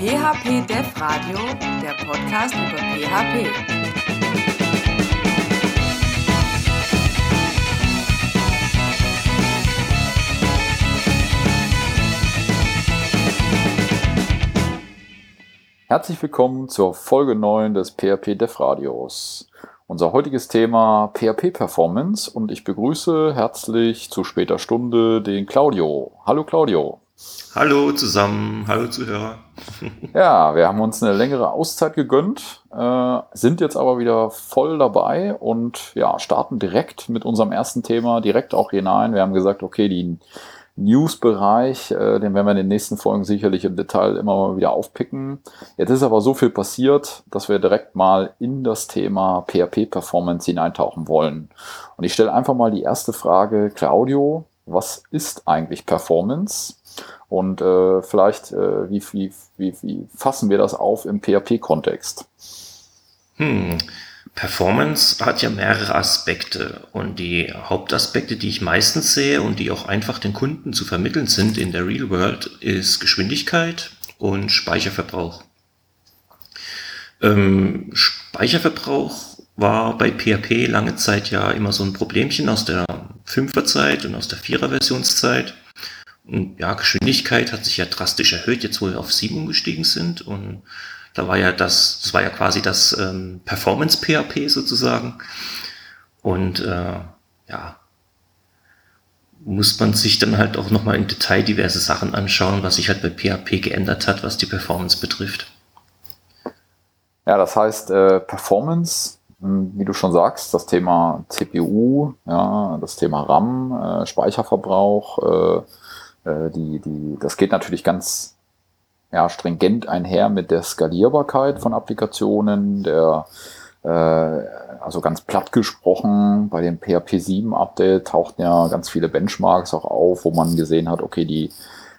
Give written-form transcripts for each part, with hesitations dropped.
PHP-Dev-Radio, der Podcast über PHP. Herzlich willkommen zur Folge 9 des PHP-Dev-Radios. Unser heutiges Thema PHP-Performance und ich begrüße herzlich zu später Stunde den Claudio. Hallo Claudio. Hallo zusammen, hallo Zuhörer. Ja, wir haben uns eine längere Auszeit gegönnt, sind jetzt aber wieder voll dabei und ja, starten direkt mit unserem ersten Thema, direkt auch hinein. Wir haben gesagt, okay, den News-Bereich, den werden wir in den nächsten Folgen sicherlich im Detail immer mal wieder aufpicken. Jetzt ist aber so viel passiert, dass wir direkt mal in das Thema PHP-Performance hineintauchen wollen. Und ich stelle einfach mal die erste Frage, Claudio, was ist eigentlich Performance? Und vielleicht, wie fassen wir das auf im PHP-Kontext? Performance hat ja mehrere Aspekte und die Hauptaspekte, die ich meistens sehe und die auch einfach den Kunden zu vermitteln sind in der Real World, ist Geschwindigkeit und Speicherverbrauch. Speicherverbrauch war bei PHP lange Zeit ja immer so ein Problemchen aus der 5er-Zeit und aus der 4er-Versionszeit. Und ja, Geschwindigkeit hat sich ja drastisch erhöht, jetzt wo wir auf 7 gestiegen sind, und da war ja das war quasi das Performance-PHP sozusagen. Und ja, muss man sich dann halt auch nochmal im Detail diverse Sachen anschauen, was sich halt bei PHP geändert hat, was die Performance betrifft. Ja, das heißt Performance, wie du schon sagst, das Thema CPU, ja, das Thema RAM, Speicherverbrauch, das geht natürlich ganz stringent einher mit der Skalierbarkeit von Applikationen, also ganz platt gesprochen, bei dem PHP 7 Update tauchten ja ganz viele Benchmarks auch auf, wo man gesehen hat, okay, die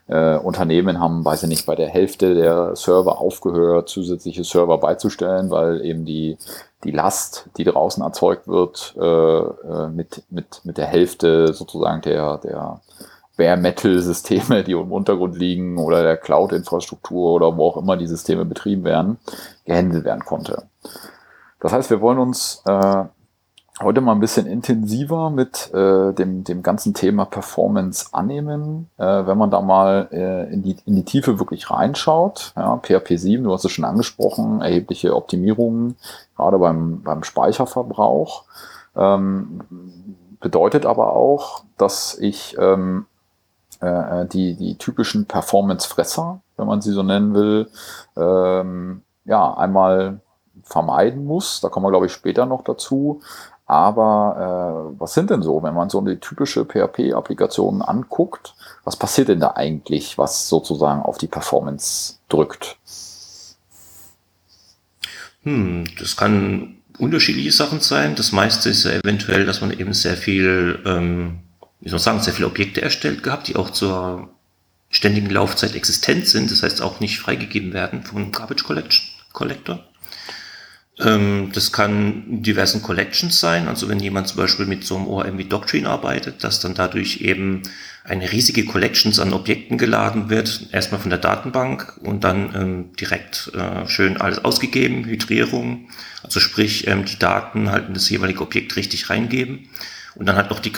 Unternehmen haben, weiß ich nicht, bei der Hälfte der Server aufgehört, zusätzliche Server beizustellen, weil eben die Last, die draußen erzeugt wird, mit der Hälfte sozusagen der Bare-Metal-Systeme, die im Untergrund liegen oder der Cloud-Infrastruktur oder wo auch immer die Systeme betrieben werden, gehandelt werden konnte. Das heißt, wir wollen uns heute mal ein bisschen intensiver mit dem ganzen Thema Performance annehmen, wenn man da mal in die Tiefe wirklich reinschaut. Ja, PHP 7, du hast es schon angesprochen, erhebliche Optimierungen, gerade beim Speicherverbrauch. Bedeutet aber auch, dass ich die typischen Performance-Fresser, wenn man sie so nennen will, einmal vermeiden muss. Da kommen wir, glaube ich, später noch dazu. Aber was sind denn so, wenn man so eine typische PHP-Applikation anguckt, was passiert denn da eigentlich, was sozusagen auf die Performance drückt? Das kann unterschiedliche Sachen sein. Das meiste ist ja eventuell, dass man eben sehr viel sehr viele Objekte erstellt gehabt, die auch zur ständigen Laufzeit existent sind, das heißt auch nicht freigegeben werden vom Garbage Collector. Das kann in diversen Collections sein, also wenn jemand zum Beispiel mit so einem ORM wie Doctrine arbeitet, dass dann dadurch eben eine riesige Collections an Objekten geladen wird, erstmal von der Datenbank und dann direkt schön alles ausgegeben, Hydrierung, also sprich die Daten halt in das jeweilige Objekt richtig reingeben. Und dann halt noch die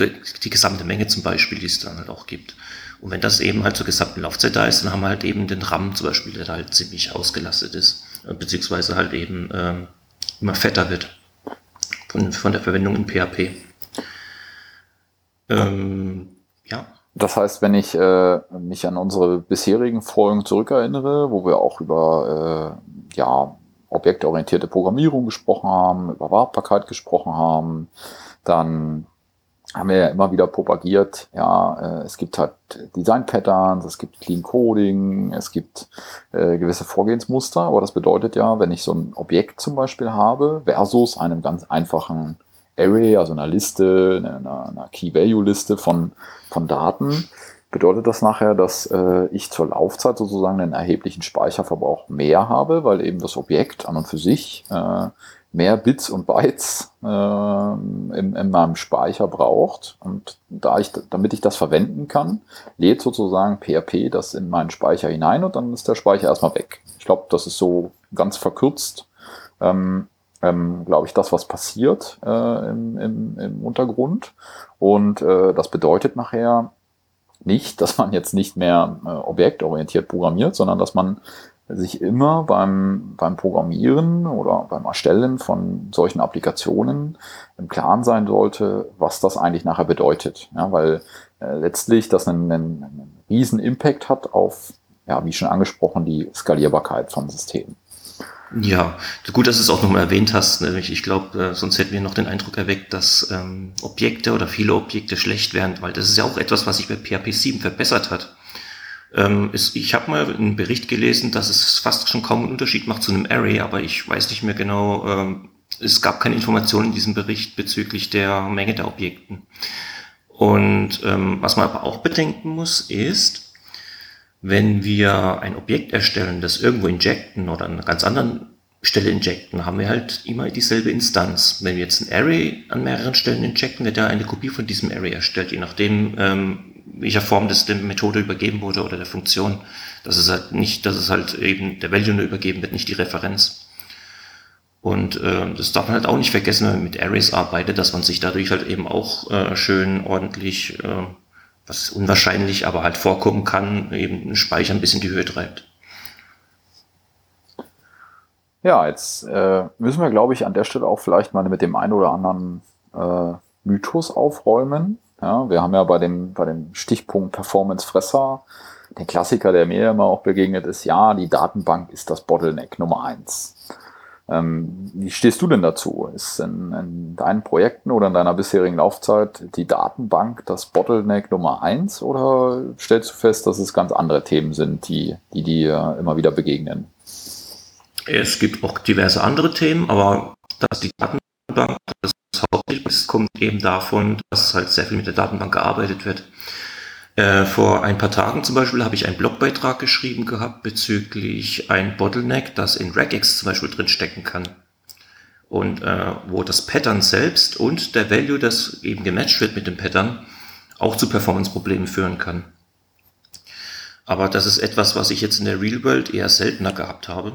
gesamte Menge zum Beispiel, die es dann halt auch gibt. Und wenn das eben halt zur gesamten Laufzeit da ist, dann haben wir halt eben den RAM zum Beispiel, der halt ziemlich ausgelastet ist, beziehungsweise halt eben immer fetter wird von der Verwendung in PHP. Das heißt, wenn ich mich an unsere bisherigen Folgen zurückerinnere, wo wir auch über objektorientierte Programmierung gesprochen haben, über Wartbarkeit gesprochen haben, dann haben wir ja immer wieder propagiert, es gibt halt Design-Patterns, es gibt Clean-Coding, es gibt gewisse Vorgehensmuster, aber das bedeutet ja, wenn ich so ein Objekt zum Beispiel habe versus einem ganz einfachen Array, also einer Liste, einer Key-Value-Liste von Daten, bedeutet das nachher, dass ich zur Laufzeit sozusagen einen erheblichen Speicherverbrauch mehr habe, weil eben das Objekt an und für sich mehr Bits und Bytes in meinem Speicher braucht. Und damit ich das verwenden kann, lädt sozusagen PHP das in meinen Speicher hinein und dann ist der Speicher erstmal weg. Ich glaube, das ist so ganz verkürzt, glaube ich, das, was passiert im Untergrund. Und das bedeutet nachher nicht, dass man jetzt nicht mehr objektorientiert programmiert, sondern dass man sich immer beim Programmieren oder beim Erstellen von solchen Applikationen im Klaren sein sollte, was das eigentlich nachher bedeutet. Ja, weil letztlich das einen riesen Impact hat auf, ja, wie schon angesprochen, die Skalierbarkeit von Systemen. Ja, gut, dass du es auch nochmal erwähnt hast. Ich glaube, sonst hätten wir noch den Eindruck erweckt, dass Objekte oder viele Objekte schlecht wären, weil das ist ja auch etwas, was sich bei PHP 7 verbessert hat. Ich habe mal einen Bericht gelesen, dass es fast schon kaum einen Unterschied macht zu einem Array, aber ich weiß nicht mehr genau, es gab keine Informationen in diesem Bericht bezüglich der Menge der Objekten. Und was man aber auch bedenken muss, ist, wenn wir ein Objekt erstellen, das irgendwo injecten oder an einer ganz anderen Stelle injecten, haben wir halt immer dieselbe Instanz. Wenn wir jetzt ein Array an mehreren Stellen injecten, wird da eine Kopie von diesem Array erstellt, je nachdem, welcher Form das der Methode übergeben wurde oder der Funktion. Das ist halt nicht, dass es halt eben der Value nur übergeben wird, nicht die Referenz. Und das darf man halt auch nicht vergessen, wenn man mit Arrays arbeitet, dass man sich dadurch halt eben auch schön ordentlich, was unwahrscheinlich, aber halt vorkommen kann, eben den Speicher ein bisschen in die Höhe treibt. Ja, jetzt müssen wir, glaube ich, an der Stelle auch vielleicht mal mit dem einen oder anderen Mythos aufräumen. Ja, wir haben ja bei dem Stichpunkt Performance-Fresser den Klassiker, der mir immer auch begegnet ist, ja, die Datenbank ist das Bottleneck Nummer 1. Wie stehst du denn dazu? Ist in deinen Projekten oder in deiner bisherigen Laufzeit die Datenbank das Bottleneck Nummer 1 oder stellst du fest, dass es ganz andere Themen sind, die dir immer wieder begegnen? Es gibt auch diverse andere Themen, aber dass die Datenbank das es kommt eben davon, dass halt sehr viel mit der Datenbank gearbeitet wird. Vor ein paar Tagen zum Beispiel habe ich einen Blogbeitrag geschrieben gehabt bezüglich ein Bottleneck, das in regex zum Beispiel drin stecken kann. Und wo das Pattern selbst und der Value, das eben gematcht wird mit dem Pattern, auch zu Performance-Problemen führen kann. Aber das ist etwas, was ich jetzt in der Real World eher seltener gehabt habe.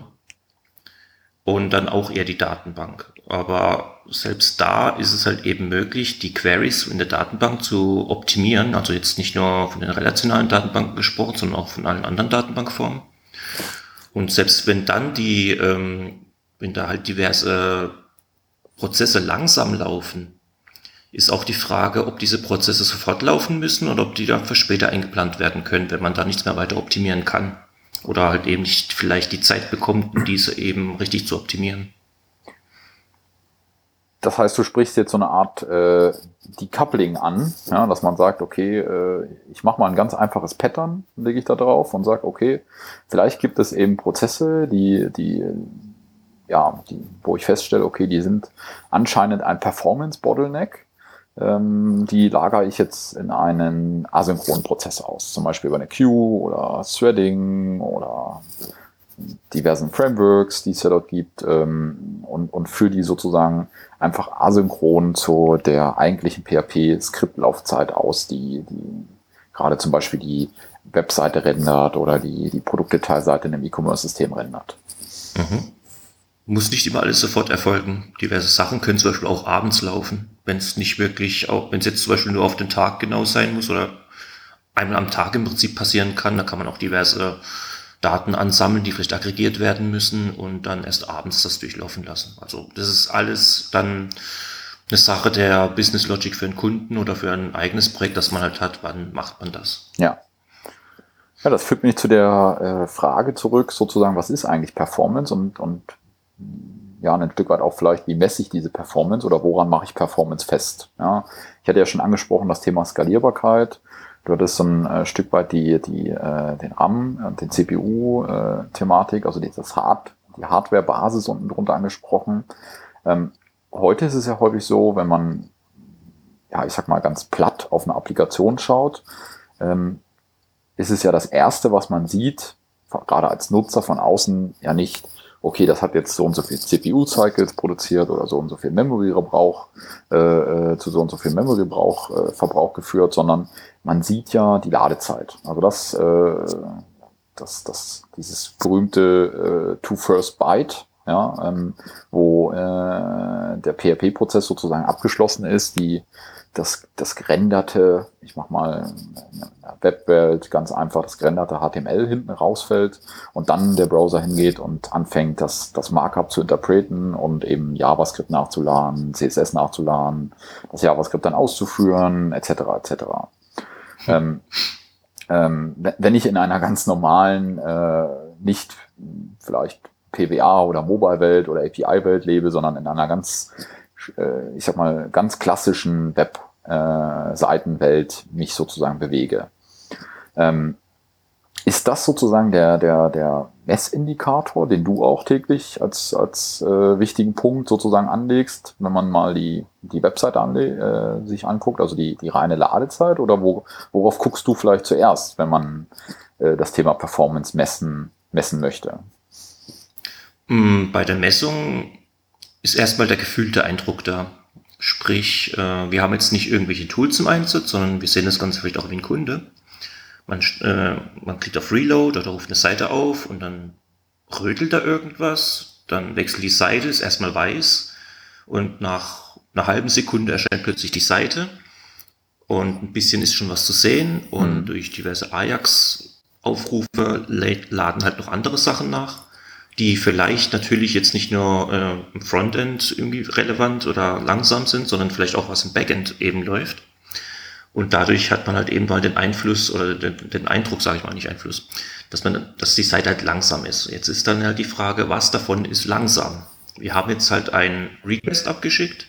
Und dann auch eher die Datenbank. Aber selbst da ist es halt eben möglich, die Queries in der Datenbank zu optimieren. Also jetzt nicht nur von den relationalen Datenbanken gesprochen, sondern auch von allen anderen Datenbankformen. Und selbst wenn dann wenn da halt diverse Prozesse langsam laufen, ist auch die Frage, ob diese Prozesse sofort laufen müssen oder ob die dann für später eingeplant werden können, wenn man da nichts mehr weiter optimieren kann. Oder halt eben nicht vielleicht die Zeit bekommt, um diese eben richtig zu optimieren. Das heißt, du sprichst jetzt so eine Art Decoupling an, ja, dass man sagt, okay, ich mache mal ein ganz einfaches Pattern, lege ich da drauf und sage, okay, vielleicht gibt es eben Prozesse, die wo ich feststelle, okay, die sind anscheinend ein Performance-Bottleneck. Die lagere ich jetzt in einen asynchronen Prozess aus, zum Beispiel über eine Queue oder Threading oder diversen Frameworks, die es ja dort gibt, und führe die sozusagen einfach asynchron zu der eigentlichen PHP-Skriptlaufzeit aus, die gerade zum Beispiel die Webseite rendert oder die Produktdetailseite in einem E-Commerce-System rendert. Mhm. Muss nicht immer alles sofort erfolgen. Diverse Sachen können zum Beispiel auch abends laufen, wenn es nicht wirklich, auch wenn es jetzt zum Beispiel nur auf den Tag genau sein muss oder einmal am Tag im Prinzip passieren kann, da kann man auch diverse Daten ansammeln, die vielleicht aggregiert werden müssen und dann erst abends das durchlaufen lassen. Also das ist alles dann eine Sache der Business Logic für einen Kunden oder für ein eigenes Projekt, das man halt hat, wann macht man das? Ja. Ja, das führt mich zu der Frage zurück, sozusagen, was ist eigentlich Performance und ja, ein Stück weit auch vielleicht, wie messe ich diese Performance oder woran mache ich Performance fest? Ja, ich hatte ja schon angesprochen, das Thema Skalierbarkeit. Du hattest so ein Stück weit den RAM und den CPU-Thematik, also die Hardware-Basis unten drunter angesprochen. Heute ist es ja häufig so, wenn man, ja, ich sag mal ganz platt auf eine Applikation schaut, ist es ja das Erste, was man sieht, gerade als Nutzer von außen, ja nicht, okay, das hat jetzt so und so viel CPU-Cycles produziert oder so und so viel Memory-Verbrauch zu so und so viel Memory-Verbrauch geführt, sondern man sieht ja die Ladezeit. Also das dieses berühmte To-First-Byte, ja, wo der PHP-Prozess sozusagen abgeschlossen ist, das gerenderte, ich mach mal in der Webwelt ganz einfach, das gerenderte HTML hinten rausfällt und dann der Browser hingeht und anfängt, das Markup zu interpreten und eben JavaScript nachzuladen, CSS nachzuladen, das JavaScript dann auszuführen, etc. etc. Wenn ich in einer ganz normalen, nicht vielleicht PWA oder Mobile-Welt oder API-Welt lebe, sondern in einer ganz, ich sag mal, ganz klassischen Web-Seitenwelt mich sozusagen bewege. Ist das sozusagen der Messindikator, den du auch täglich als wichtigen Punkt sozusagen anlegst, wenn man mal die Webseite sich anguckt, also die reine Ladezeit? Oder worauf guckst du vielleicht zuerst, wenn man das Thema Performance messen möchte? Bei der Messung ist erstmal der gefühlte Eindruck da. Sprich, wir haben jetzt nicht irgendwelche Tools im Einsatz, sondern wir sehen das Ganze vielleicht auch wie ein Kunde. Man klickt auf Reload oder ruft eine Seite auf und dann rödelt da irgendwas, dann wechselt die Seite, ist erstmal weiß und nach einer halben Sekunde erscheint plötzlich die Seite und ein bisschen ist schon was zu sehen und durch diverse Ajax-Aufrufe laden halt noch andere Sachen nach, die vielleicht natürlich jetzt nicht nur im Frontend irgendwie relevant oder langsam sind, sondern vielleicht auch was im Backend eben läuft. Und dadurch hat man halt eben mal den Einfluss oder den Eindruck, sage ich mal, nicht Einfluss, dass die Seite halt langsam ist. Jetzt ist dann halt die Frage, was davon ist langsam? Wir haben jetzt halt einen Request abgeschickt,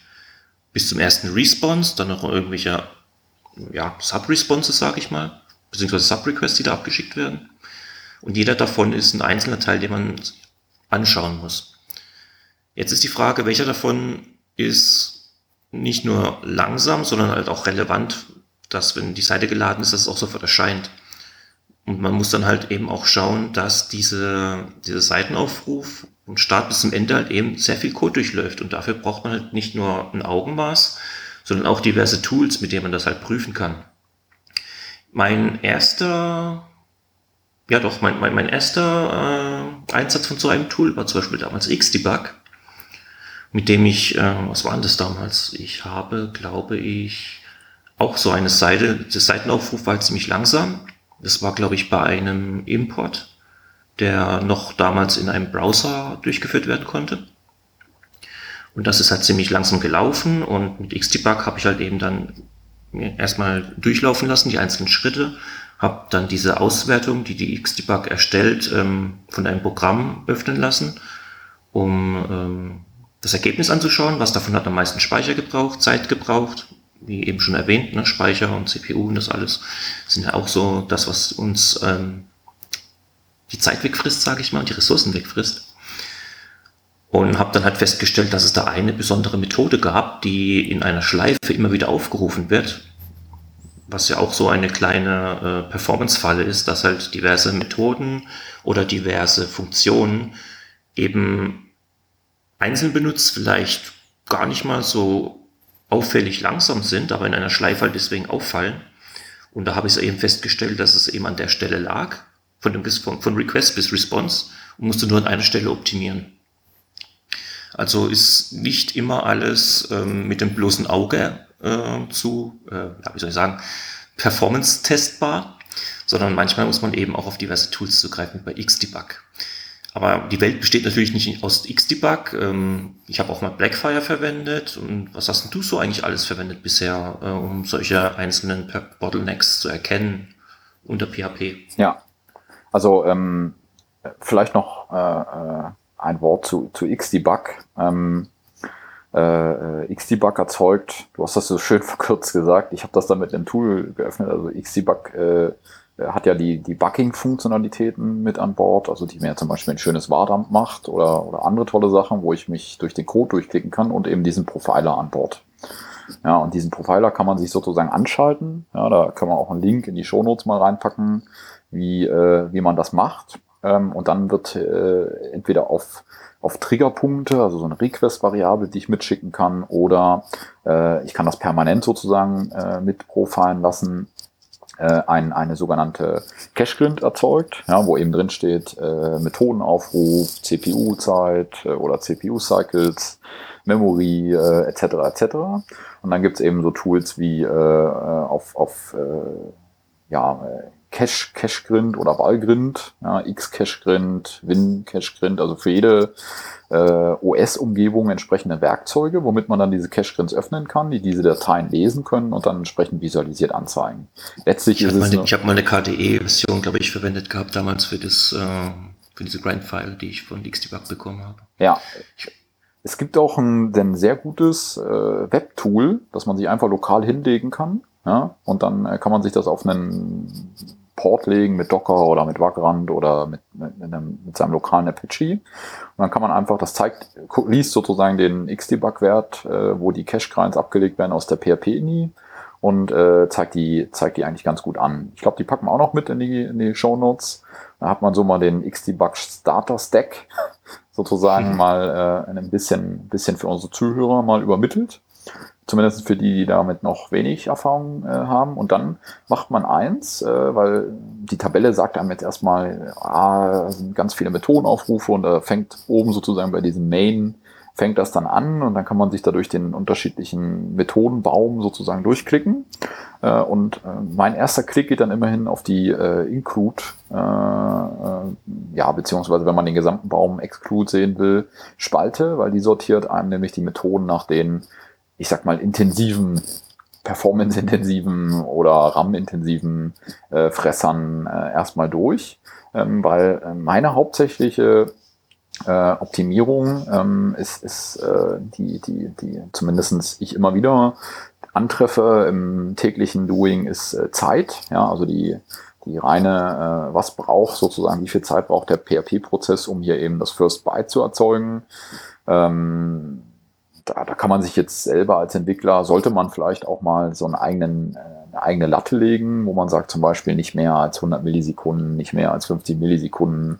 bis zum ersten Response, dann noch irgendwelche Sub-Responses, sage ich mal, beziehungsweise Sub-Requests, die da abgeschickt werden. Und jeder davon ist ein einzelner Teil, den man anschauen muss. Jetzt ist die Frage, welcher davon ist nicht nur langsam, sondern halt auch relevant, dass wenn die Seite geladen ist, dass es auch sofort erscheint. Und man muss dann halt eben auch schauen, dass dieser Seitenaufruf und Start bis zum Ende halt eben sehr viel Code durchläuft. Und dafür braucht man halt nicht nur ein Augenmaß, sondern auch diverse Tools, mit denen man das halt prüfen kann. Mein erster Einsatz von so einem Tool war zum Beispiel damals Xdebug, mit dem ich, was war das damals? Ich habe, glaube ich, auch so eine Seite, der Seitenaufruf war ziemlich langsam. Das war, glaube ich, bei einem Import, der noch damals in einem Browser durchgeführt werden konnte. Und das ist halt ziemlich langsam gelaufen und mit Xdebug habe ich halt eben dann erstmal durchlaufen lassen, die einzelnen Schritte, habe dann diese Auswertung, die Xdebug erstellt, von einem Programm öffnen lassen, um das Ergebnis anzuschauen, was davon hat am meisten Speicher gebraucht, Zeit gebraucht, wie eben schon erwähnt, ne, Speicher und CPU und das alles sind ja auch so das, was uns die Zeit wegfrisst, sage ich mal, die Ressourcen wegfrisst. Und habe dann halt festgestellt, dass es da eine besondere Methode gab, die in einer Schleife immer wieder aufgerufen wird, was ja auch so eine kleine Performance-Falle ist, dass halt diverse Methoden oder diverse Funktionen eben einzeln benutzt vielleicht gar nicht mal so auffällig langsam sind, aber in einer Schleife halt deswegen auffallen. Und da habe ich es eben festgestellt, dass es eben an der Stelle lag, von Request bis Response, und musste nur an einer Stelle optimieren. Also ist nicht immer alles mit dem bloßen Auge performance-testbar, sondern manchmal muss man eben auch auf diverse Tools zugreifen, wie bei Xdebug. Aber die Welt besteht natürlich nicht aus Xdebug. Ich habe auch mal Blackfire verwendet. Und was hast denn du so eigentlich alles verwendet bisher, um solche einzelnen Bottlenecks zu erkennen unter PHP? Ja, also vielleicht noch ein Wort zu Xdebug. Xdebug erzeugt, du hast das so schön verkürzt gesagt, ich habe das dann mit einem Tool geöffnet, also Xdebug hat ja die Bugging-Funktionalitäten mit an Bord, also die mir zum Beispiel ein schönes Vardump macht oder andere tolle Sachen, wo ich mich durch den Code durchklicken kann und eben diesen Profiler an Bord. Ja, und diesen Profiler kann man sich sozusagen anschalten, ja, da kann man auch einen Link in die Shownotes mal reinpacken, wie man das macht. Und dann wird entweder auf Triggerpunkte, also so eine Request-Variable, die ich mitschicken kann, oder ich kann das permanent sozusagen mitprofilen lassen. eine sogenannte Cachegrind erzeugt, ja, wo eben drin steht Methodenaufruf, CPU-Zeit oder CPU-Cycles, Memory etc. etc. Und dann gibt es eben so Tools wie Cachegrind oder Valgrind, ja, X-Cachegrind, Win-Cachegrind, also für jede OS-Umgebung entsprechende Werkzeuge, womit man dann diese Cachegrinds öffnen kann, die diese Dateien lesen können und dann entsprechend visualisiert anzeigen. Letztlich ich habe mal eine KDE-Version, glaube ich, verwendet gehabt damals für diese Grind-File, die ich von Xdebug bekommen habe. Ja. Es gibt auch ein sehr gutes Web-Tool, das man sich einfach lokal hinlegen kann. Ja, und dann kann man sich das auf einen Port legen mit Docker oder mit Vagrant oder mit seinem lokalen Apache. Und dann kann man einfach, das liest sozusagen den Xdebug-Wert, wo die Cache-Grinds abgelegt werden aus der PHP-INI und zeigt die eigentlich ganz gut an. Ich glaube, die packen wir auch noch mit in die Shownotes. Da hat man so mal den Xdebug-Starter-Stack sozusagen mal ein bisschen für unsere Zuhörer mal übermittelt. Zumindest für die damit noch wenig Erfahrung haben. Und dann macht man eins, weil die Tabelle sagt einem jetzt erstmal, sind ganz viele Methodenaufrufe und da fängt oben sozusagen bei diesem Main, fängt das dann an und dann kann man sich dadurch den unterschiedlichen Methodenbaum sozusagen durchklicken. Und mein erster Klick geht dann immerhin auf die Include, beziehungsweise wenn man den gesamten Baum Exclude sehen will, Spalte, weil die sortiert einem nämlich die Methoden nach den, ich sag mal, intensiven, performance-intensiven oder RAM-intensiven Fressern erstmal durch, weil meine hauptsächliche Optimierung ist die zumindest ich immer wieder antreffe im täglichen Doing ist Zeit, ja, also die reine, was braucht sozusagen, wie viel Zeit braucht der PHP-Prozess, um hier eben das First Byte zu erzeugen. Da kann man sich jetzt selber als Entwickler, sollte man vielleicht auch mal so eine eigene Latte legen, wo man sagt zum Beispiel nicht mehr als 100 Millisekunden, nicht mehr als 50 Millisekunden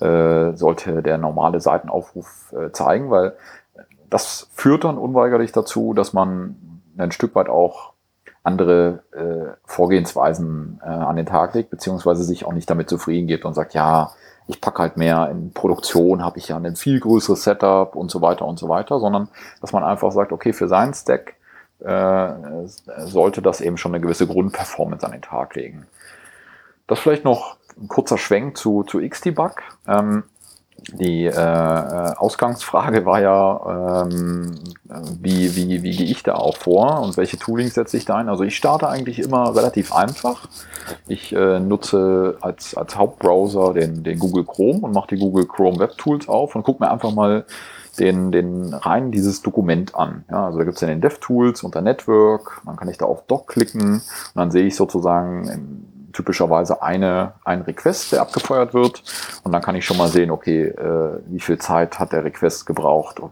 sollte der normale Seitenaufruf zeigen, weil das führt dann unweigerlich dazu, dass man ein Stück weit auch andere Vorgehensweisen an den Tag legt, beziehungsweise sich auch nicht damit zufrieden gibt und sagt, ja, ich packe halt mehr in Produktion, habe ich ja ein viel größeres Setup und so weiter, sondern dass man einfach sagt, okay, für seinen Stack sollte das eben schon eine gewisse Grundperformance an den Tag legen. Das vielleicht noch ein kurzer Schwenk zu Xdebug. Die Ausgangsfrage war ja, wie gehe ich da auch vor und welche Toolings setze ich da ein? Also ich starte eigentlich immer relativ einfach. Ich nutze als Hauptbrowser den Google Chrome und mache die Google Chrome Web Tools auf und gucke mir einfach mal den rein dieses Dokument an. Ja, also da gibt es ja den DevTools unter Network, dann kann ich da auf Doc klicken und dann sehe ich sozusagen typischerweise ein Request, der abgefeuert wird und dann kann ich schon mal sehen, okay, wie viel Zeit hat der Request gebraucht, um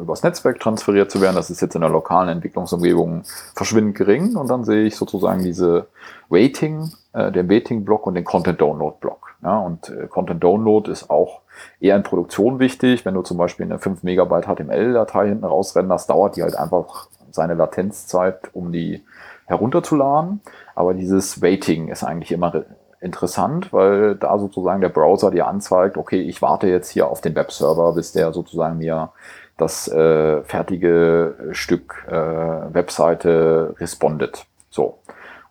übers Netzwerk transferiert zu werden. Das ist jetzt in der lokalen Entwicklungsumgebung verschwindend gering und dann sehe ich sozusagen diese Waiting, den Waiting-Block und den Content-Download-Block. Ja, und Content-Download ist auch eher in Produktion wichtig. Wenn du zum Beispiel eine 5 Megabyte HTML-Datei hinten rausrenderst, dauert die halt einfach seine Latenzzeit, um die herunterzuladen, aber dieses Waiting ist eigentlich immer interessant, weil da sozusagen der Browser dir anzeigt, okay, ich warte jetzt hier auf den Webserver, bis der sozusagen mir das fertige Stück Webseite respondet. So.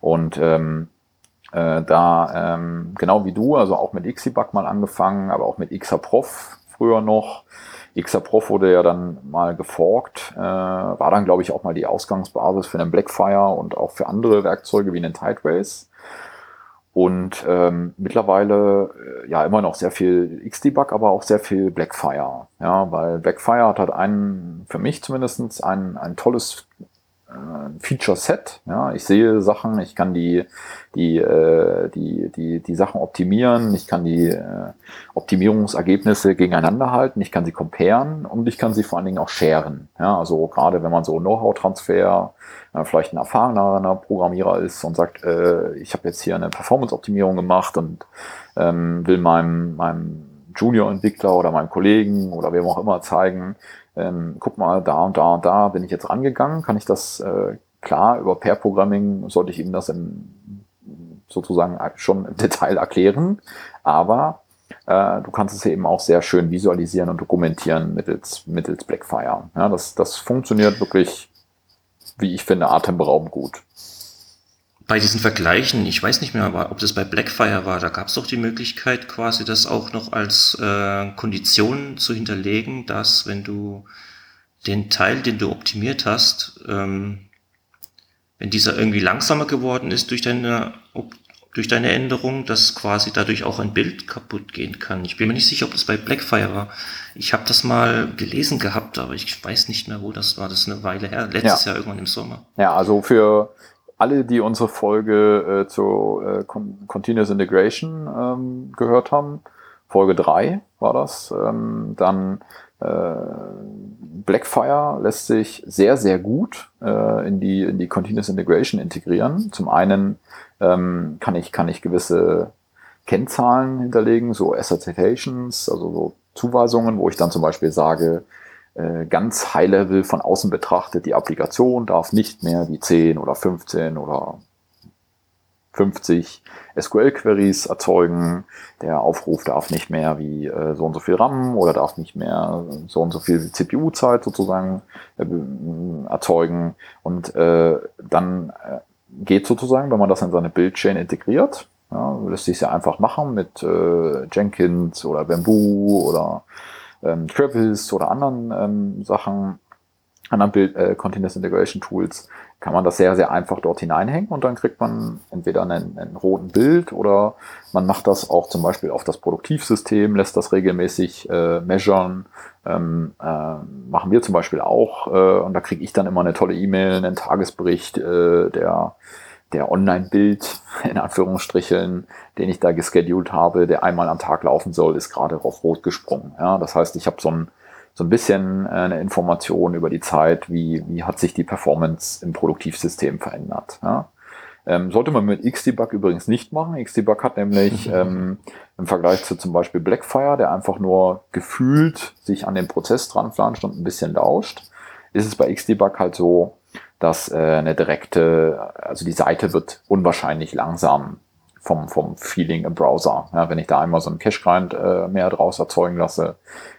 Und genau wie du, also auch mit Xdebug mal angefangen, aber auch mit XHProf früher noch. XHProf wurde ja dann mal geforkt, war dann, glaube ich, auch mal die Ausgangsbasis für einen Blackfire und auch für andere Werkzeuge wie einen Tideways. Und mittlerweile immer noch sehr viel Xdebug, aber auch sehr viel Blackfire. Ja, weil Blackfire hat halt für mich zumindest ein tolles Feature-Set. Ja, ich sehe Sachen, ich kann die Sachen optimieren, ich kann die Optimierungsergebnisse gegeneinander halten, ich kann sie comparen und ich kann sie vor allen Dingen auch sharen. Ja, also gerade wenn man so Know-how-Transfer, vielleicht ein erfahrener Programmierer ist und sagt, ich habe jetzt hier eine Performance-Optimierung gemacht und will meinem Junior-Entwickler oder meinem Kollegen oder wem auch immer zeigen, guck mal, da und da und da bin ich jetzt rangegangen, kann ich das, klar, über Pair-Programming sollte ich ihm das im sozusagen schon im Detail erklären, aber du kannst es eben auch sehr schön visualisieren und dokumentieren mittels Blackfire. Ja, das funktioniert wirklich, wie ich finde, atemberaubend gut. Bei diesen Vergleichen, ich weiß nicht mehr, ob das bei Blackfire war, da gab es doch die Möglichkeit, quasi das auch noch als Kondition zu hinterlegen, dass wenn du den Teil, den du optimiert hast, wenn dieser irgendwie langsamer geworden ist durch deine Änderung, dass quasi dadurch auch ein Bild kaputt gehen kann. Ich bin mir nicht sicher, ob das bei Blackfire war. Ich habe das mal gelesen gehabt, aber ich weiß nicht mehr, wo das war. Das ist eine Weile her, letztes Jahr irgendwann im Sommer. Ja, also für alle, die unsere Folge zur Continuous Integration gehört haben, Folge 3 war das, Blackfire lässt sich sehr, sehr gut in die Continuous Integration integrieren. Zum einen kann ich gewisse Kennzahlen hinterlegen, so Assertations, also so Zuweisungen, wo ich dann zum Beispiel sage, ganz High-Level von außen betrachtet, die Applikation darf nicht mehr die 10 oder 15 oder 50 SQL-Queries erzeugen, der Aufruf darf nicht mehr wie so und so viel RAM oder darf nicht mehr so und so viel CPU-Zeit sozusagen erzeugen, und dann geht sozusagen, wenn man das in seine Build-Chain integriert, lässt sich ja einfach machen mit Jenkins oder Bamboo oder Travis oder anderen Sachen, anderen Continuous Integration Tools, kann man das sehr, sehr einfach dort hineinhängen, und dann kriegt man entweder einen roten Bild, oder man macht das auch zum Beispiel auf das Produktivsystem, lässt das regelmäßig measuren, machen wir zum Beispiel auch, und da kriege ich dann immer eine tolle E-Mail, einen Tagesbericht, der Online-Bild, in Anführungsstrichen, den ich da gescheduled habe, der einmal am Tag laufen soll, ist gerade auf Rot gesprungen. Ja, das heißt, ich habe so ein bisschen eine Information über die Zeit, wie hat sich die Performance im Produktivsystem verändert. Ja. Sollte man mit Xdebug übrigens nicht machen. Xdebug hat nämlich im Vergleich zu zum Beispiel Blackfire, der einfach nur gefühlt sich an den Prozess dran flanscht und ein bisschen lauscht, ist es bei Xdebug halt so, dass die Seite wird unwahrscheinlich langsam vom Feeling im Browser. Ja, wenn ich da einmal so einen Cachegrind mehr draus erzeugen lasse,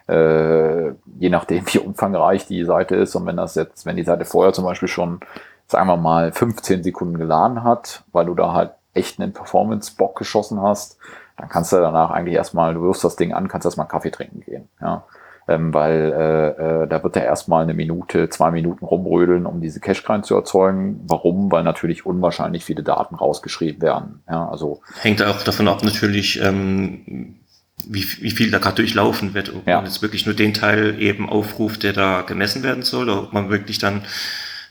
je nachdem wie umfangreich die Seite ist, und wenn die Seite vorher zum Beispiel schon, sagen wir mal, 15 Sekunden geladen hat, weil du da halt echt einen Performance-Bock geschossen hast, dann kannst du danach eigentlich erstmal, du wirfst das Ding an, kannst erstmal einen Kaffee trinken gehen. Ja. Weil da wird er erstmal 1 Minute, 2 Minuten rumrödeln, um diese Cachegrind zu erzeugen. Warum? Weil natürlich unwahrscheinlich viele Daten rausgeschrieben werden. Ja, also hängt auch davon ab natürlich, wie viel da gerade durchlaufen wird. Ob man jetzt wirklich nur den Teil eben aufruft, der da gemessen werden soll, oder ob man wirklich dann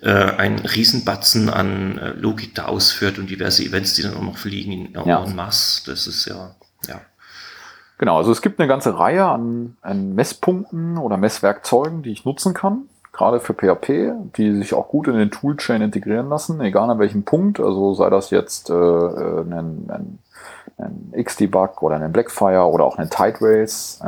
einen Riesenbatzen an Logik da ausführt und diverse Events, die dann auch noch fliegen en masse. Das ist ja. Genau, also es gibt eine ganze Reihe an Messpunkten oder Messwerkzeugen, die ich nutzen kann, gerade für PHP, die sich auch gut in den Toolchain integrieren lassen, egal an welchem Punkt, also sei das jetzt ein Xdebug oder ein Blackfire oder auch ein Tideways,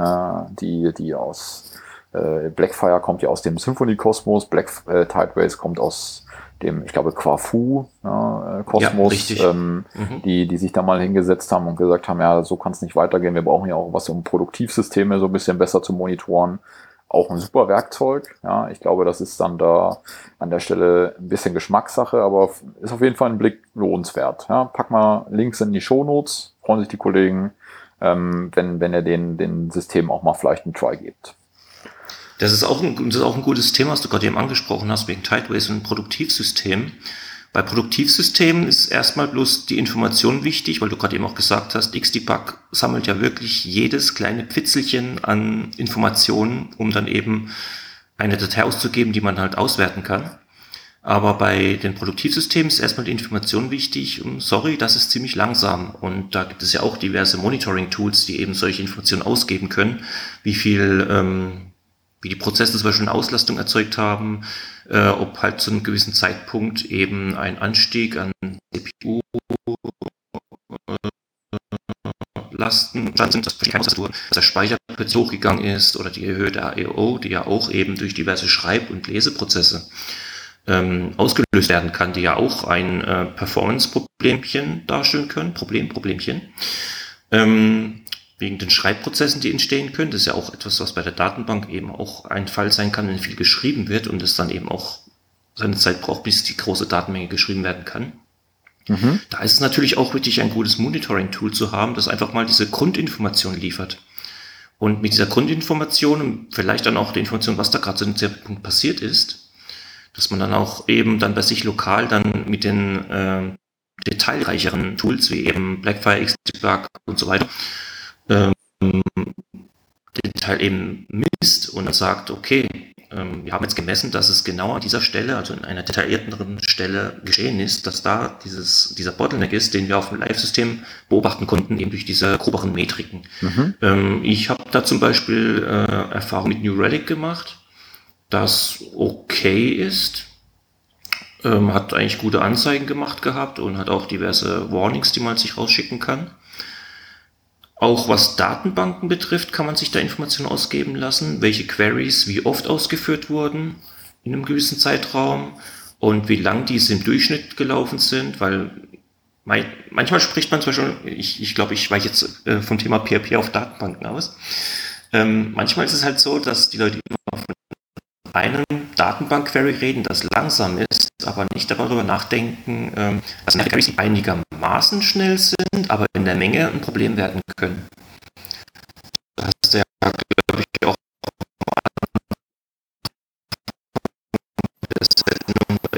die aus Blackfire kommt ja aus dem Symphony-Kosmos, Tideways kommt aus dem, ich glaube, Kosmos, ja, die sich da mal hingesetzt haben und gesagt haben, ja, so kann es nicht weitergehen, wir brauchen ja auch was, um Produktivsysteme so ein bisschen besser zu monitoren. Auch ein super Werkzeug. Ja, ich glaube, das ist dann da an der Stelle ein bisschen Geschmackssache, aber ist auf jeden Fall ein Blick lohnenswert. Ja, pack mal Links in die Shownotes, freuen sich die Kollegen, wenn ihr den System auch mal vielleicht einen Try gebt. Das ist auch ein gutes Thema, was du gerade eben angesprochen hast, wegen Tideways und Produktivsystem. Bei Produktivsystemen ist erstmal bloß die Information wichtig, weil du gerade eben auch gesagt hast, Xdebug sammelt ja wirklich jedes kleine Pitzelchen an Informationen, um dann eben eine Datei auszugeben, die man halt auswerten kann. Aber bei den Produktivsystemen ist erstmal die Information wichtig, das ist ziemlich langsam. Und da gibt es ja auch diverse Monitoring-Tools, die eben solche Informationen ausgeben können, wie die Prozesse zum Beispiel eine Auslastung erzeugt haben, ob halt zu einem gewissen Zeitpunkt eben ein Anstieg an CPU-Lasten sind, dass der Speicher plötzlich hochgegangen ist, oder die erhöhte AEO, die ja auch eben durch diverse Schreib- und Leseprozesse ausgelöst werden kann, die ja auch ein Performance-Problemchen darstellen können, Problemchen. Wegen den Schreibprozessen, die entstehen können. Das ist ja auch etwas, was bei der Datenbank eben auch ein Fall sein kann, wenn viel geschrieben wird und es dann eben auch seine Zeit braucht, bis die große Datenmenge geschrieben werden kann. Mhm. Da ist es natürlich auch wichtig, ein gutes Monitoring-Tool zu haben, das einfach mal diese Grundinformation liefert. Und mit dieser Grundinformation, vielleicht dann auch die Information, was da gerade zu dem Zeitpunkt passiert ist, dass man dann auch eben dann bei sich lokal dann mit den detailreicheren Tools wie eben Blackfire, Xdebug und so weiter den Teil eben misst und sagt, okay, wir haben jetzt gemessen, dass es genau an dieser Stelle, also in einer detaillierteren Stelle geschehen ist, dass da dieser Bottleneck ist, den wir auf dem Live-System beobachten konnten, eben durch diese groberen Metriken. Mhm. Ich habe da zum Beispiel Erfahrung mit New Relic gemacht, das okay ist, hat eigentlich gute Anzeigen gemacht gehabt und hat auch diverse Warnings, die man sich rausschicken kann. Auch was Datenbanken betrifft, kann man sich da Informationen ausgeben lassen, welche Queries wie oft ausgeführt wurden in einem gewissen Zeitraum und wie lang diese im Durchschnitt gelaufen sind, weil manchmal spricht man zum Beispiel, ich glaube, ich weiche jetzt vom Thema PHP auf Datenbanken aus. Manchmal ist es halt so, dass die Leute immer von einem Datenbank-Query reden, das langsam ist, aber nicht darüber nachdenken, dass Queries einigermaßen schnell sind, aber in der Menge ein Problem werden können. Das ist ja, glaube ich, auch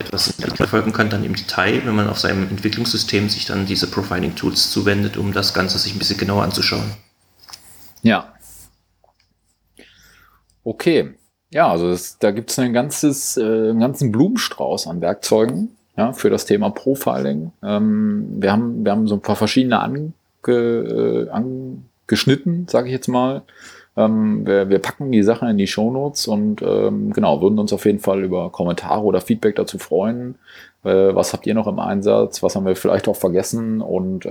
etwas verfolgen kann, dann im Detail, wenn man auf seinem Entwicklungssystem sich dann diese Profiling-Tools zuwendet, um das Ganze sich ein bisschen genauer anzuschauen. Ja. Okay. Ja, also da gibt es einen ganzen Blumenstrauß an Werkzeugen, ja, für das Thema Profiling. Wir haben so ein paar verschiedene angeschnitten, sage ich jetzt mal. Wir packen die Sachen in die Shownotes und genau, würden uns auf jeden Fall über Kommentare oder Feedback dazu freuen. Was habt ihr noch im Einsatz? Was haben wir vielleicht auch vergessen? Und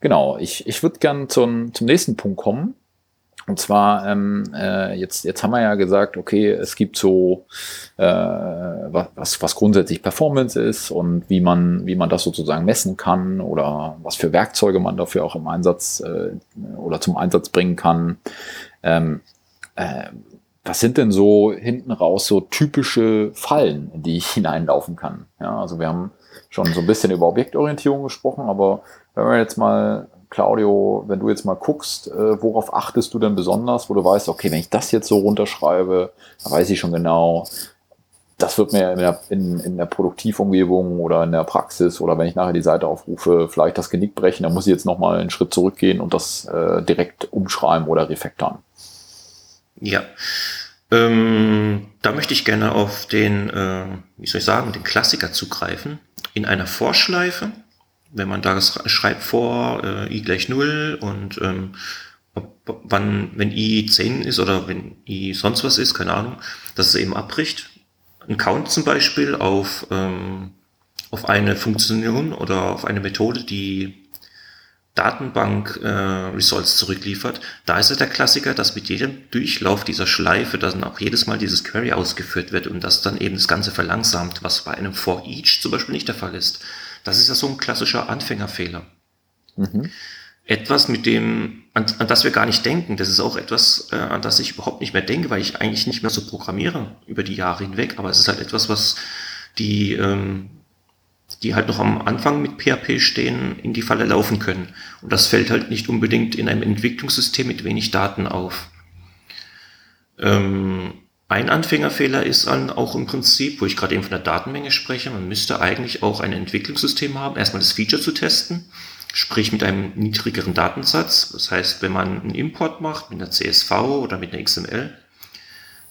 genau, ich würde gern zum nächsten Punkt kommen. Und zwar, jetzt haben wir ja gesagt, okay, es gibt so, was grundsätzlich Performance ist und wie man das sozusagen messen kann oder was für Werkzeuge man dafür auch im Einsatz oder zum Einsatz bringen kann. Was sind denn so hinten raus so typische Fallen, in die ich hineinlaufen kann? Ja, also wir haben schon so ein bisschen über Objektorientierung gesprochen, aber wenn wir jetzt mal, Claudio, wenn du jetzt mal guckst, worauf achtest du denn besonders, wo du weißt, okay, wenn ich das jetzt so runterschreibe, dann weiß ich schon genau, das wird mir in der Produktivumgebung oder in der Praxis oder wenn ich nachher die Seite aufrufe, vielleicht das Genick brechen, dann muss ich jetzt nochmal einen Schritt zurückgehen und das direkt umschreiben oder refactoren. Ja, da möchte ich gerne auf den, den Klassiker zugreifen, in einer Vorschleife. Wenn man da schreibt vor i gleich 0 und wenn i 10 ist oder wenn i sonst was ist, keine Ahnung, dass es eben abbricht. Ein Count zum Beispiel auf eine Funktion oder auf eine Methode, die Datenbank-Results zurückliefert. Da ist ja der Klassiker, dass mit jedem Durchlauf dieser Schleife dann auch jedes Mal dieses Query ausgeführt wird und das dann eben das Ganze verlangsamt, was bei einem For Each zum Beispiel nicht der Fall ist. Das ist ja so ein klassischer Anfängerfehler. Mhm. Etwas, an das wir gar nicht denken. Das ist auch etwas, an das ich überhaupt nicht mehr denke, weil ich eigentlich nicht mehr so programmiere über die Jahre hinweg. Aber es ist halt etwas, was die halt noch am Anfang mit PHP stehen, in die Falle laufen können. Und das fällt halt nicht unbedingt in einem Entwicklungssystem mit wenig Daten auf. Ein Anfängerfehler ist dann auch im Prinzip, wo ich gerade eben von der Datenmenge spreche, man müsste eigentlich auch ein Entwicklungssystem haben, erstmal das Feature zu testen, sprich mit einem niedrigeren Datensatz. Das heißt, wenn man einen Import macht mit einer CSV oder mit einer XML,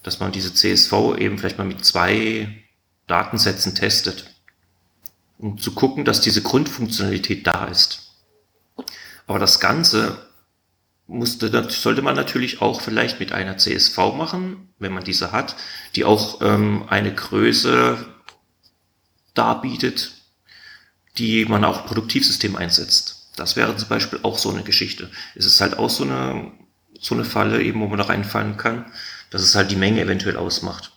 dass man diese CSV eben vielleicht mal mit 2 Datensätzen testet, um zu gucken, dass diese Grundfunktionalität da ist. Aber das Ganze sollte man natürlich auch vielleicht mit einer CSV machen, wenn man diese hat, die auch eine Größe darbietet, die man auch im Produktivsystem einsetzt. Das wäre zum Beispiel auch so eine Geschichte. Es ist halt auch so eine Falle, eben, wo man da reinfallen kann, dass es halt die Menge eventuell ausmacht.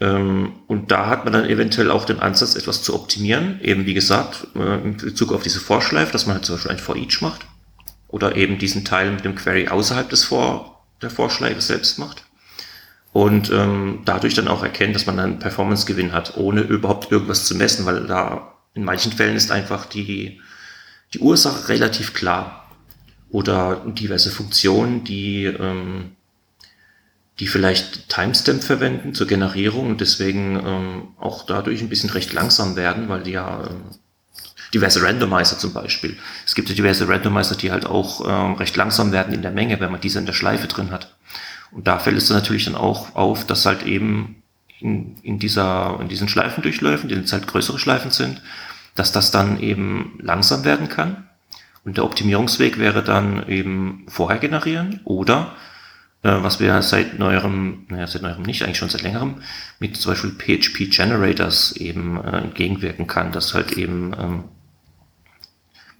Und da hat man dann eventuell auch den Ansatz, etwas zu optimieren, eben wie gesagt, in Bezug auf diese For-Schleife, dass man halt zum Beispiel ein For-Each macht oder eben diesen Teil mit dem Query außerhalb des der For-Schleife selbst macht und dadurch dann auch erkennt, dass man einen Performance-Gewinn hat, ohne überhaupt irgendwas zu messen, weil da in manchen Fällen ist einfach die Ursache relativ klar oder diverse Funktionen, die vielleicht Timestamp verwenden zur Generierung und deswegen auch dadurch ein bisschen recht langsam werden, weil die ja diverse Randomizer zum Beispiel. Es gibt ja diverse Randomizer, die halt auch recht langsam werden in der Menge, wenn man diese in der Schleife drin hat. Und da fällt es dann natürlich dann auch auf, dass halt eben in diesen Schleifen durchläufen, die jetzt halt größere Schleifen sind, dass das dann eben langsam werden kann. Und der Optimierungsweg wäre dann eben vorher generieren oder was wir seit neuerem nicht, eigentlich schon seit längerem, mit zum Beispiel PHP-Generators eben entgegenwirken kann, dass halt eben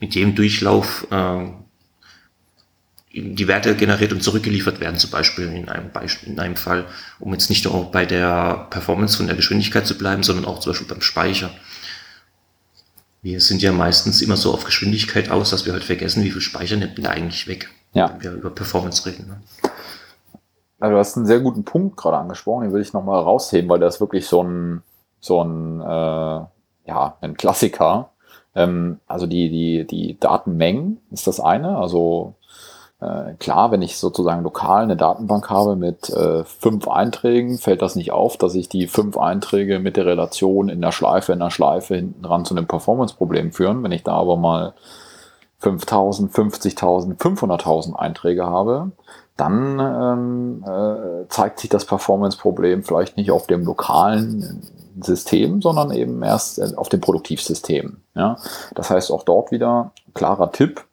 mit jedem Durchlauf die Werte generiert und zurückgeliefert werden, zum Beispiel in einem Fall, um jetzt nicht nur bei der Performance von der Geschwindigkeit zu bleiben, sondern auch zum Beispiel beim Speicher. Wir sind ja meistens immer so auf Geschwindigkeit aus, dass wir halt vergessen, wie viel Speicher nimmt man da eigentlich weg, wenn wir über Performance reden. Ne? Also du hast einen sehr guten Punkt gerade angesprochen, den will ich nochmal rausheben, weil das ist wirklich ein Klassiker. Also die Datenmengen ist das eine. Also klar, wenn ich sozusagen lokal eine Datenbank habe mit 5 Einträgen, fällt das nicht auf, dass ich die 5 Einträge mit der Relation in der Schleife hinten dran zu einem Performance-Problem führen. Wenn ich da aber mal 5.000, 50.000, 500.000 Einträge habe, dann zeigt sich das Performance-Problem vielleicht nicht auf dem lokalen System, sondern eben erst auf dem Produktivsystem. Ja? Das heißt auch dort wieder, klarer Tipp,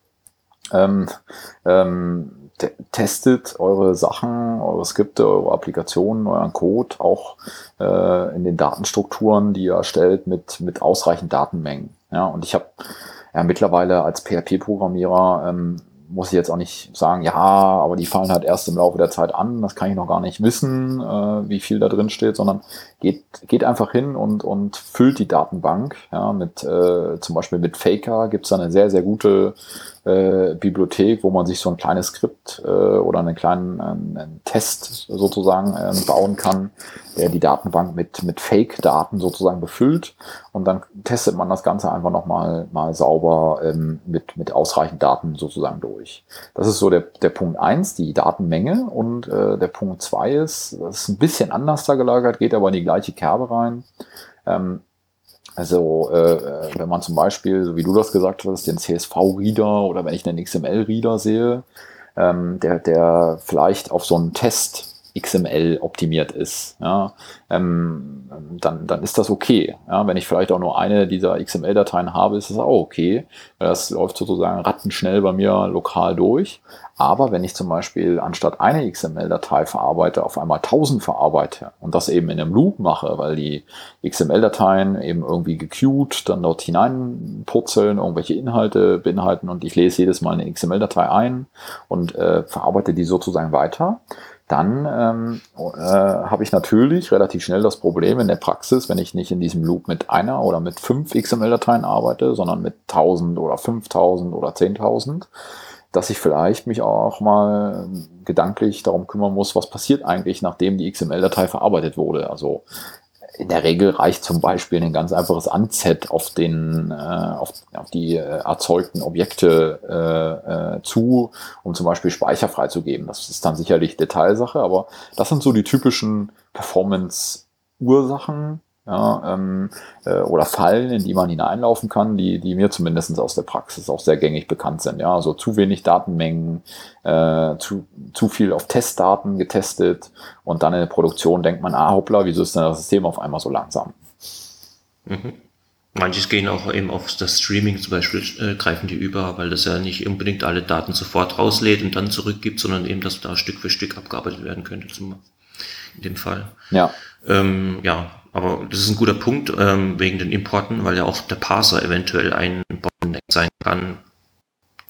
testet eure Sachen, eure Skripte, eure Applikationen, euren Code auch in den Datenstrukturen, die ihr erstellt, mit ausreichend Datenmengen. Ja? Und ich habe ja mittlerweile als PHP-Programmierer muss ich jetzt auch nicht sagen, ja, aber die fallen halt erst im Laufe der Zeit an, das kann ich noch gar nicht wissen, wie viel da drin steht, sondern geht einfach hin und füllt die Datenbank, ja, mit zum Beispiel mit Faker gibt es da eine sehr, sehr gute Bibliothek, wo man sich so ein kleines Skript oder einen kleinen einen Test sozusagen bauen kann, der die Datenbank mit Fake-Daten sozusagen befüllt und dann testet man das Ganze einfach nochmal mal sauber mit ausreichend Daten sozusagen durch. Das ist so der Punkt 1, die Datenmenge und der Punkt 2 ist, das ist ein bisschen anders da gelagert, geht aber in die gleiche Kerbe rein. Also wenn man zum Beispiel, so wie du das gesagt hast, den CSV-Reader oder wenn ich einen XML-Reader sehe, der vielleicht auf so einen Test XML optimiert ist, ja, dann ist das okay. Ja, wenn ich vielleicht auch nur eine dieser XML-Dateien habe, ist das auch okay. Das läuft sozusagen rattenschnell bei mir lokal durch. Aber wenn ich zum Beispiel anstatt eine XML-Datei verarbeite, auf einmal 1000 verarbeite und das eben in einem Loop mache, weil die XML-Dateien eben irgendwie gequeued, dann dort hineinpurzeln, irgendwelche Inhalte beinhalten und ich lese jedes Mal eine XML-Datei ein und verarbeite die sozusagen weiter, dann habe ich natürlich relativ schnell das Problem in der Praxis, wenn ich nicht in diesem Loop mit einer oder mit 5 XML-Dateien arbeite, sondern mit 1000 oder 5000 oder 10.000, dass ich vielleicht mich auch mal gedanklich darum kümmern muss, was passiert eigentlich, nachdem die XML-Datei verarbeitet wurde. Also in der Regel reicht zum Beispiel ein ganz einfaches Unset auf die erzeugten Objekte zu, um zum Beispiel Speicher freizugeben. Das ist dann sicherlich Detailsache, aber das sind so die typischen Performance-Ursachen, ja, oder Fallen, in die man hineinlaufen kann, die mir zumindest aus der Praxis auch sehr gängig bekannt sind. Ja, also zu wenig Datenmengen, zu viel auf Testdaten getestet und dann in der Produktion denkt man, hoppla, wieso ist denn das System auf einmal so langsam? Mhm. Manches gehen auch eben auf das Streaming zum Beispiel, greifen die über, weil das ja nicht unbedingt alle Daten sofort rauslädt und dann zurückgibt, sondern eben, dass da Stück für Stück abgearbeitet werden könnte, in dem Fall. Ja. Aber das ist ein guter Punkt wegen den Importen, weil ja auch der Parser eventuell ein Bottleneck sein kann,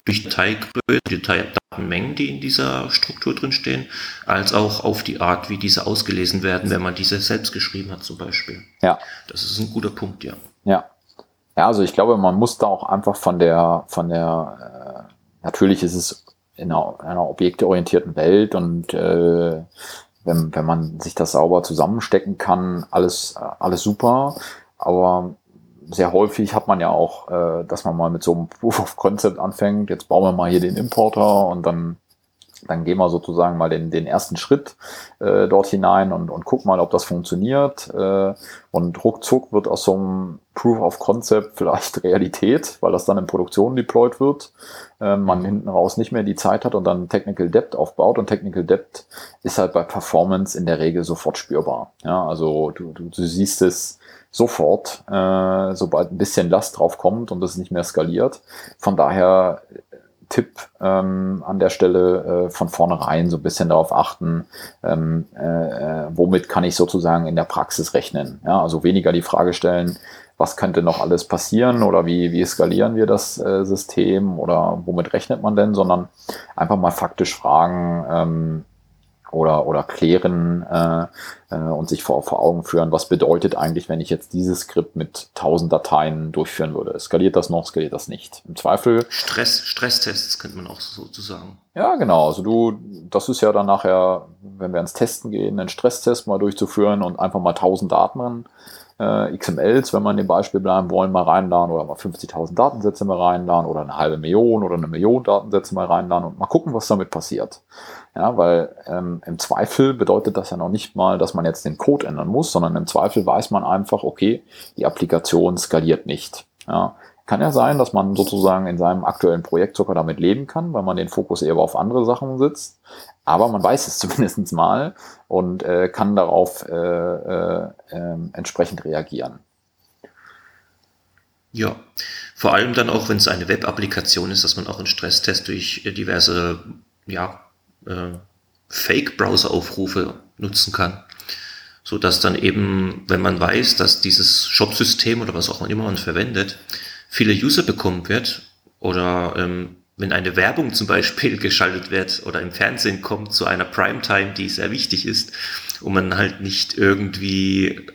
Dateigrößen, Dateimengen, die in dieser Struktur drinstehen, als auch auf die Art, wie diese ausgelesen werden, wenn man diese selbst geschrieben hat zum Beispiel. Ja. Das ist ein guter Punkt, ja. Ja. Ja, also ich glaube, man muss da auch einfach von der natürlich ist es in einer objekteorientierten Welt und wenn man sich das sauber zusammenstecken kann, alles super, aber sehr häufig hat man ja auch, dass man mal mit so einem Proof of Concept anfängt, jetzt bauen wir mal hier den Importer und dann gehen wir sozusagen mal den ersten Schritt dort hinein und gucken mal, ob das funktioniert. Und ruckzuck wird aus so einem Proof of Concept vielleicht Realität, weil das dann in Produktion deployed wird. Man hinten raus nicht mehr die Zeit hat und dann Technical Debt aufbaut. Und Technical Debt ist halt bei Performance in der Regel sofort spürbar. Ja, also du siehst es sofort, sobald ein bisschen Last drauf kommt und das nicht mehr skaliert. Von daher Tipp an der Stelle von vornherein so ein bisschen darauf achten, womit kann ich sozusagen in der Praxis rechnen. Ja, also weniger die Frage stellen, was könnte noch alles passieren oder wie skalieren wir das System oder womit rechnet man denn, sondern einfach mal faktisch fragen, oder klären und sich vor Augen führen, was bedeutet eigentlich, wenn ich jetzt dieses Skript mit 1000 Dateien durchführen würde. Skaliert das noch, skaliert das nicht? Im Zweifel. Stresstests könnte man auch sozusagen. Ja, genau. Also das ist ja dann nachher, wenn wir ans Testen gehen, einen Stresstest mal durchzuführen und einfach mal 1000 Daten, XMLs, wenn man in dem Beispiel bleiben wollen, mal reinladen oder mal 50.000 Datensätze mal reinladen oder 500.000 oder 1.000.000 Datensätze mal reinladen und mal gucken, was damit passiert. Ja, weil im Zweifel bedeutet das ja noch nicht mal, dass man jetzt den Code ändern muss, sondern im Zweifel weiß man einfach, okay, die Applikation skaliert nicht. Ja, kann ja sein, dass man sozusagen in seinem aktuellen Projekt sogar damit leben kann, weil man den Fokus eher auf andere Sachen setzt. Aber man weiß es zumindest mal und kann darauf entsprechend reagieren. Ja, vor allem dann auch, wenn es eine Web-Applikation ist, dass man auch einen Stresstest durch diverse Fake-Browser-Aufrufe nutzen kann, sodass dann eben, wenn man weiß, dass dieses Shop-System oder was auch immer man verwendet, viele User bekommen wird oder wenn eine Werbung zum Beispiel geschaltet wird oder im Fernsehen kommt zu einer Primetime, die sehr wichtig ist und man halt nicht irgendwie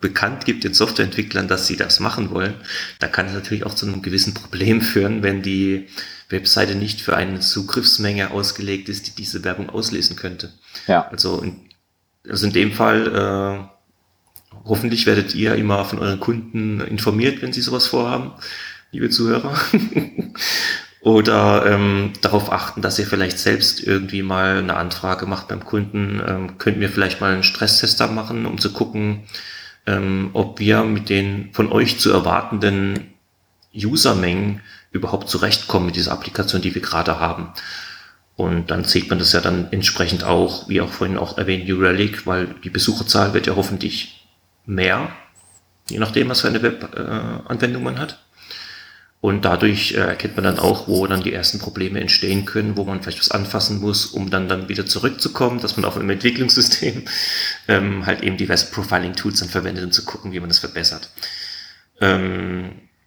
bekannt gibt den Softwareentwicklern, dass sie das machen wollen, da kann es natürlich auch zu einem gewissen Problem führen, wenn die Webseite nicht für eine Zugriffsmenge ausgelegt ist, die diese Werbung auslesen könnte. Ja. Also in dem Fall, hoffentlich werdet ihr immer von euren Kunden informiert, wenn sie sowas vorhaben, liebe Zuhörer. Oder darauf achten, dass ihr vielleicht selbst irgendwie mal eine Anfrage macht beim Kunden. Könnt ihr vielleicht mal einen Stresstester machen, um zu gucken, ob wir mit den von euch zu erwartenden Usermengen überhaupt zurechtkommen mit dieser Applikation, die wir gerade haben. Und dann sieht man das ja dann entsprechend auch, wie auch vorhin auch erwähnt, New Relic, weil die Besucherzahl wird ja hoffentlich mehr, je nachdem, was für eine Web-Anwendung man hat. Und dadurch erkennt man dann auch, wo dann die ersten Probleme entstehen können, wo man vielleicht was anfassen muss, um dann wieder zurückzukommen, dass man auf einem Entwicklungssystem halt eben diverse Profiling-Tools dann verwendet, um zu gucken, wie man das verbessert.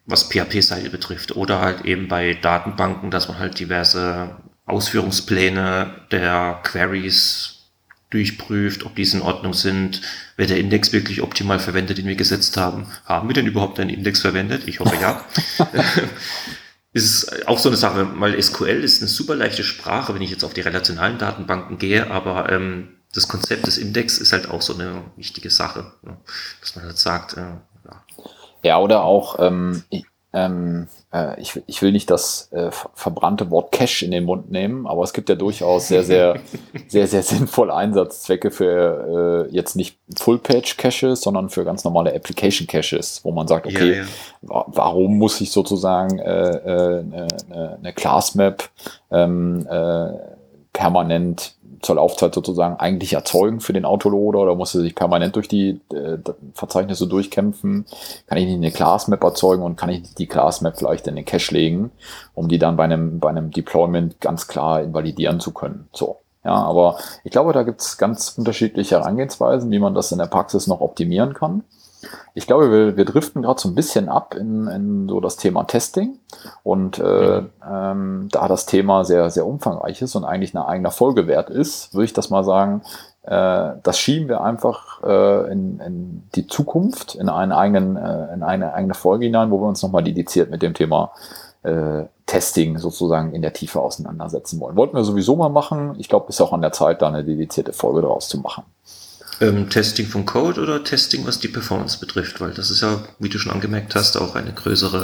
Was PHP-Seite betrifft oder halt eben bei Datenbanken, dass man halt diverse Ausführungspläne der Queries durchprüft, ob diese in Ordnung sind, wird der Index wirklich optimal verwendet, den wir gesetzt haben. Haben wir denn überhaupt einen Index verwendet? Ich hoffe ja. Ist auch so eine Sache, weil SQL ist eine super leichte Sprache, wenn ich jetzt auf die relationalen Datenbanken gehe, aber das Konzept des Index ist halt auch so eine wichtige Sache, dass man halt sagt, Ja, oder auch, ich will nicht das verbrannte Wort Cache in den Mund nehmen, aber es gibt ja durchaus sehr, sehr, sehr, sehr sinnvolle Einsatzzwecke für jetzt nicht Full-Page-Caches, sondern für ganz normale Application-Caches, wo man sagt, okay, warum muss ich sozusagen eine Class-Map permanent zur Laufzeit sozusagen eigentlich erzeugen für den Autoloader oder muss er sich permanent durch die Verzeichnisse durchkämpfen? Kann ich nicht eine Class-Map erzeugen und kann ich nicht die Class-Map vielleicht in den Cache legen, um die dann bei einem Deployment ganz klar invalidieren zu können? So. Ja, aber ich glaube, da gibt es ganz unterschiedliche Herangehensweisen, wie man das in der Praxis noch optimieren kann. Ich glaube, wir driften gerade so ein bisschen ab in so das Thema Testing und da das Thema sehr, sehr umfangreich ist und eigentlich eine eigene Folge wert ist, würde ich das mal sagen, das schieben wir einfach in die Zukunft, in eine eigene Folge hinein, wo wir uns nochmal dediziert mit dem Thema Testing sozusagen in der Tiefe auseinandersetzen wollen. Wollten wir sowieso mal machen. Ich glaube, es ist auch an der Zeit, da eine dedizierte Folge daraus zu machen. Testing von Code oder Testing, was die Performance betrifft? Weil das ist ja, wie du schon angemerkt hast, auch eine größere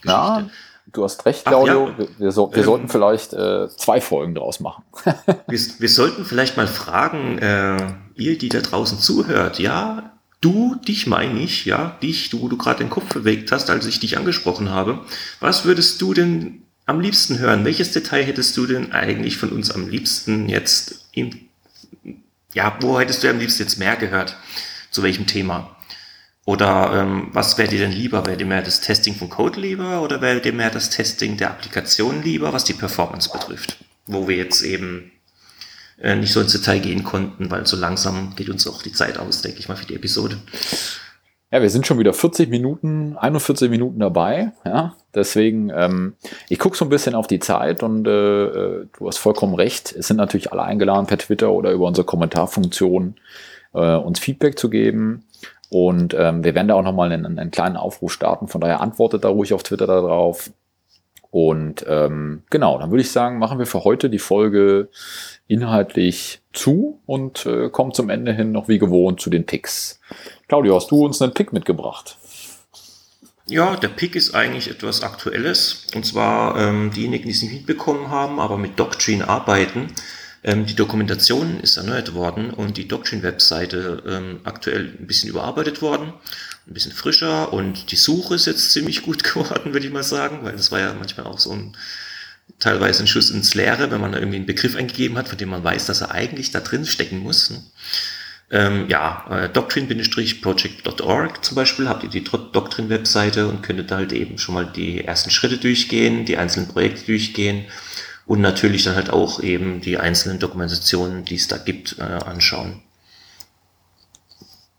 Geschichte. Ja, du hast recht, Claudio. Ja. Wir sollten vielleicht 2 Folgen daraus machen. wir sollten vielleicht mal fragen, ihr, die da draußen zuhört, ja, du, dich meine ich, ja, dich, du gerade den Kopf bewegt hast, als ich dich angesprochen habe. Was würdest du denn am liebsten hören? Welches Detail hättest du denn eigentlich von uns am liebsten jetzt wo hättest du am liebsten jetzt mehr gehört? Zu welchem Thema? Oder was wäre dir denn lieber? Wäre dir mehr das Testing von Code lieber oder wäre dir mehr das Testing der Applikation lieber, was die Performance betrifft? Wo wir jetzt eben nicht so ins Detail gehen konnten, weil so langsam geht uns auch die Zeit aus, denke ich mal, für die Episode. Ja, wir sind schon wieder 41 Minuten dabei. Ja, deswegen, ich gucke so ein bisschen auf die Zeit und du hast vollkommen recht. Es sind natürlich alle eingeladen, per Twitter oder über unsere Kommentarfunktion uns Feedback zu geben. Und wir werden da auch nochmal einen kleinen Aufruf starten. Von daher antwortet da ruhig auf Twitter darauf. Und genau, dann würde ich sagen, machen wir für heute die Folge inhaltlich zu und kommen zum Ende hin noch wie gewohnt zu den Picks. Claudio, hast du uns einen Pick mitgebracht? Ja, der Pick ist eigentlich etwas Aktuelles. Und zwar diejenigen, die es nicht mitbekommen haben, aber mit Doctrine arbeiten. Die Dokumentation ist erneuert worden und die Doctrine-Webseite aktuell ein bisschen überarbeitet worden. Ein bisschen frischer und die Suche ist jetzt ziemlich gut geworden, würde ich mal sagen, weil das war ja manchmal auch so teilweise ein Schuss ins Leere, wenn man da irgendwie einen Begriff eingegeben hat, von dem man weiß, dass er eigentlich da drin stecken muss. Doctrine-project.org zum Beispiel habt ihr die Doctrine-Webseite und könntet halt eben schon mal die ersten Schritte durchgehen, die einzelnen Projekte durchgehen und natürlich dann halt auch eben die einzelnen Dokumentationen, die es da gibt, anschauen.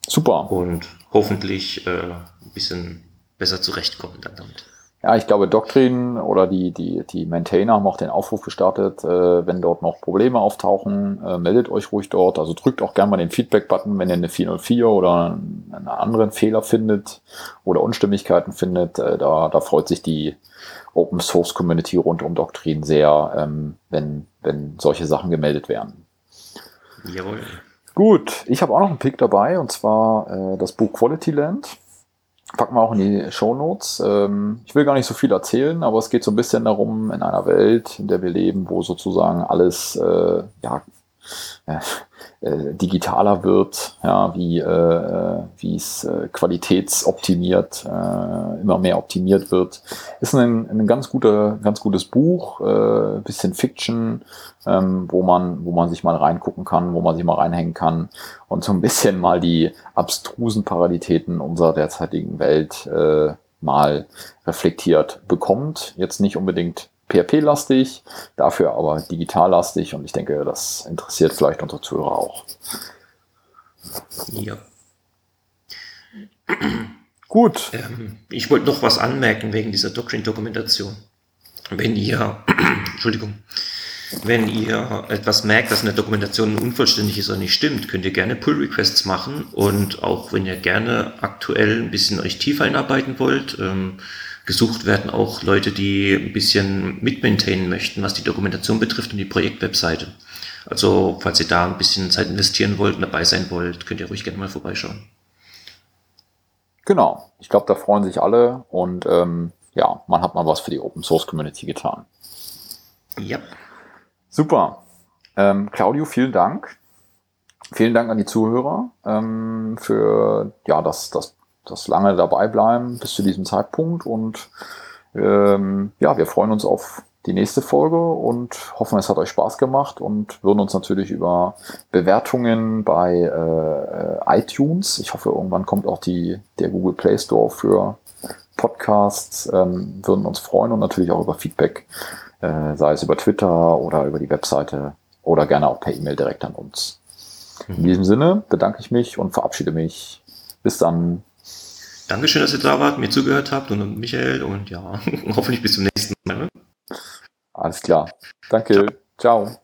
Super. Und hoffentlich ein bisschen besser zurechtkommen dann damit. Ja, ich glaube, Doctrine oder die Maintainer haben auch den Aufruf gestartet, wenn dort noch Probleme auftauchen, meldet euch ruhig dort. Also drückt auch gerne mal den Feedback-Button, wenn ihr eine 404 oder einen anderen Fehler findet oder Unstimmigkeiten findet. Da freut sich die Open-Source-Community rund um Doctrine sehr, wenn solche Sachen gemeldet werden. Jawohl. Gut, ich habe auch noch einen Pick dabei und zwar das Buch Quality Land. Packen wir auch in die Shownotes. Ich will gar nicht so viel erzählen, aber es geht so ein bisschen darum, in einer Welt, in der wir leben, wo sozusagen alles digitaler wird, ja, wie es qualitätsoptimiert, immer mehr optimiert wird. Ist ein ganz gutes Buch, bisschen Fiction, wo man sich mal reingucken kann, wo man sich mal reinhängen kann und so ein bisschen mal die abstrusen Parallelitäten unserer derzeitigen Welt mal reflektiert bekommt. Jetzt nicht unbedingt PHP-lastig, dafür aber digital-lastig und ich denke, das interessiert vielleicht unsere Zuhörer auch. Ja. Gut. Ich wollte noch was anmerken wegen dieser Doctrine-Dokumentation. Wenn ihr etwas merkt, dass in der Dokumentation unvollständig ist oder nicht stimmt, könnt ihr gerne Pull-Requests machen und auch wenn ihr gerne aktuell ein bisschen euch tiefer einarbeiten wollt, gesucht werden auch Leute, die ein bisschen mitmaintainen möchten, was die Dokumentation betrifft und die Projektwebseite. Also, falls ihr da ein bisschen Zeit investieren wollt und dabei sein wollt, könnt ihr ruhig gerne mal vorbeischauen. Genau. Ich glaube, da freuen sich alle und man hat mal was für die Open-Source-Community getan. Ja. Super. Claudio, vielen Dank. Vielen Dank an die Zuhörer für das lange dabei bleiben bis zu diesem Zeitpunkt und wir freuen uns auf die nächste Folge und hoffen, es hat euch Spaß gemacht und würden uns natürlich über Bewertungen bei iTunes, ich hoffe, irgendwann kommt auch der Google Play Store für Podcasts, würden uns freuen und natürlich auch über Feedback, sei es über Twitter oder über die Webseite oder gerne auch per E-Mail direkt an uns. In diesem Sinne bedanke ich mich und verabschiede mich. Bis dann. Dankeschön, dass ihr da wart, mir zugehört habt und Michael und ja, hoffentlich bis zum nächsten Mal. Alles klar. Danke. Ciao.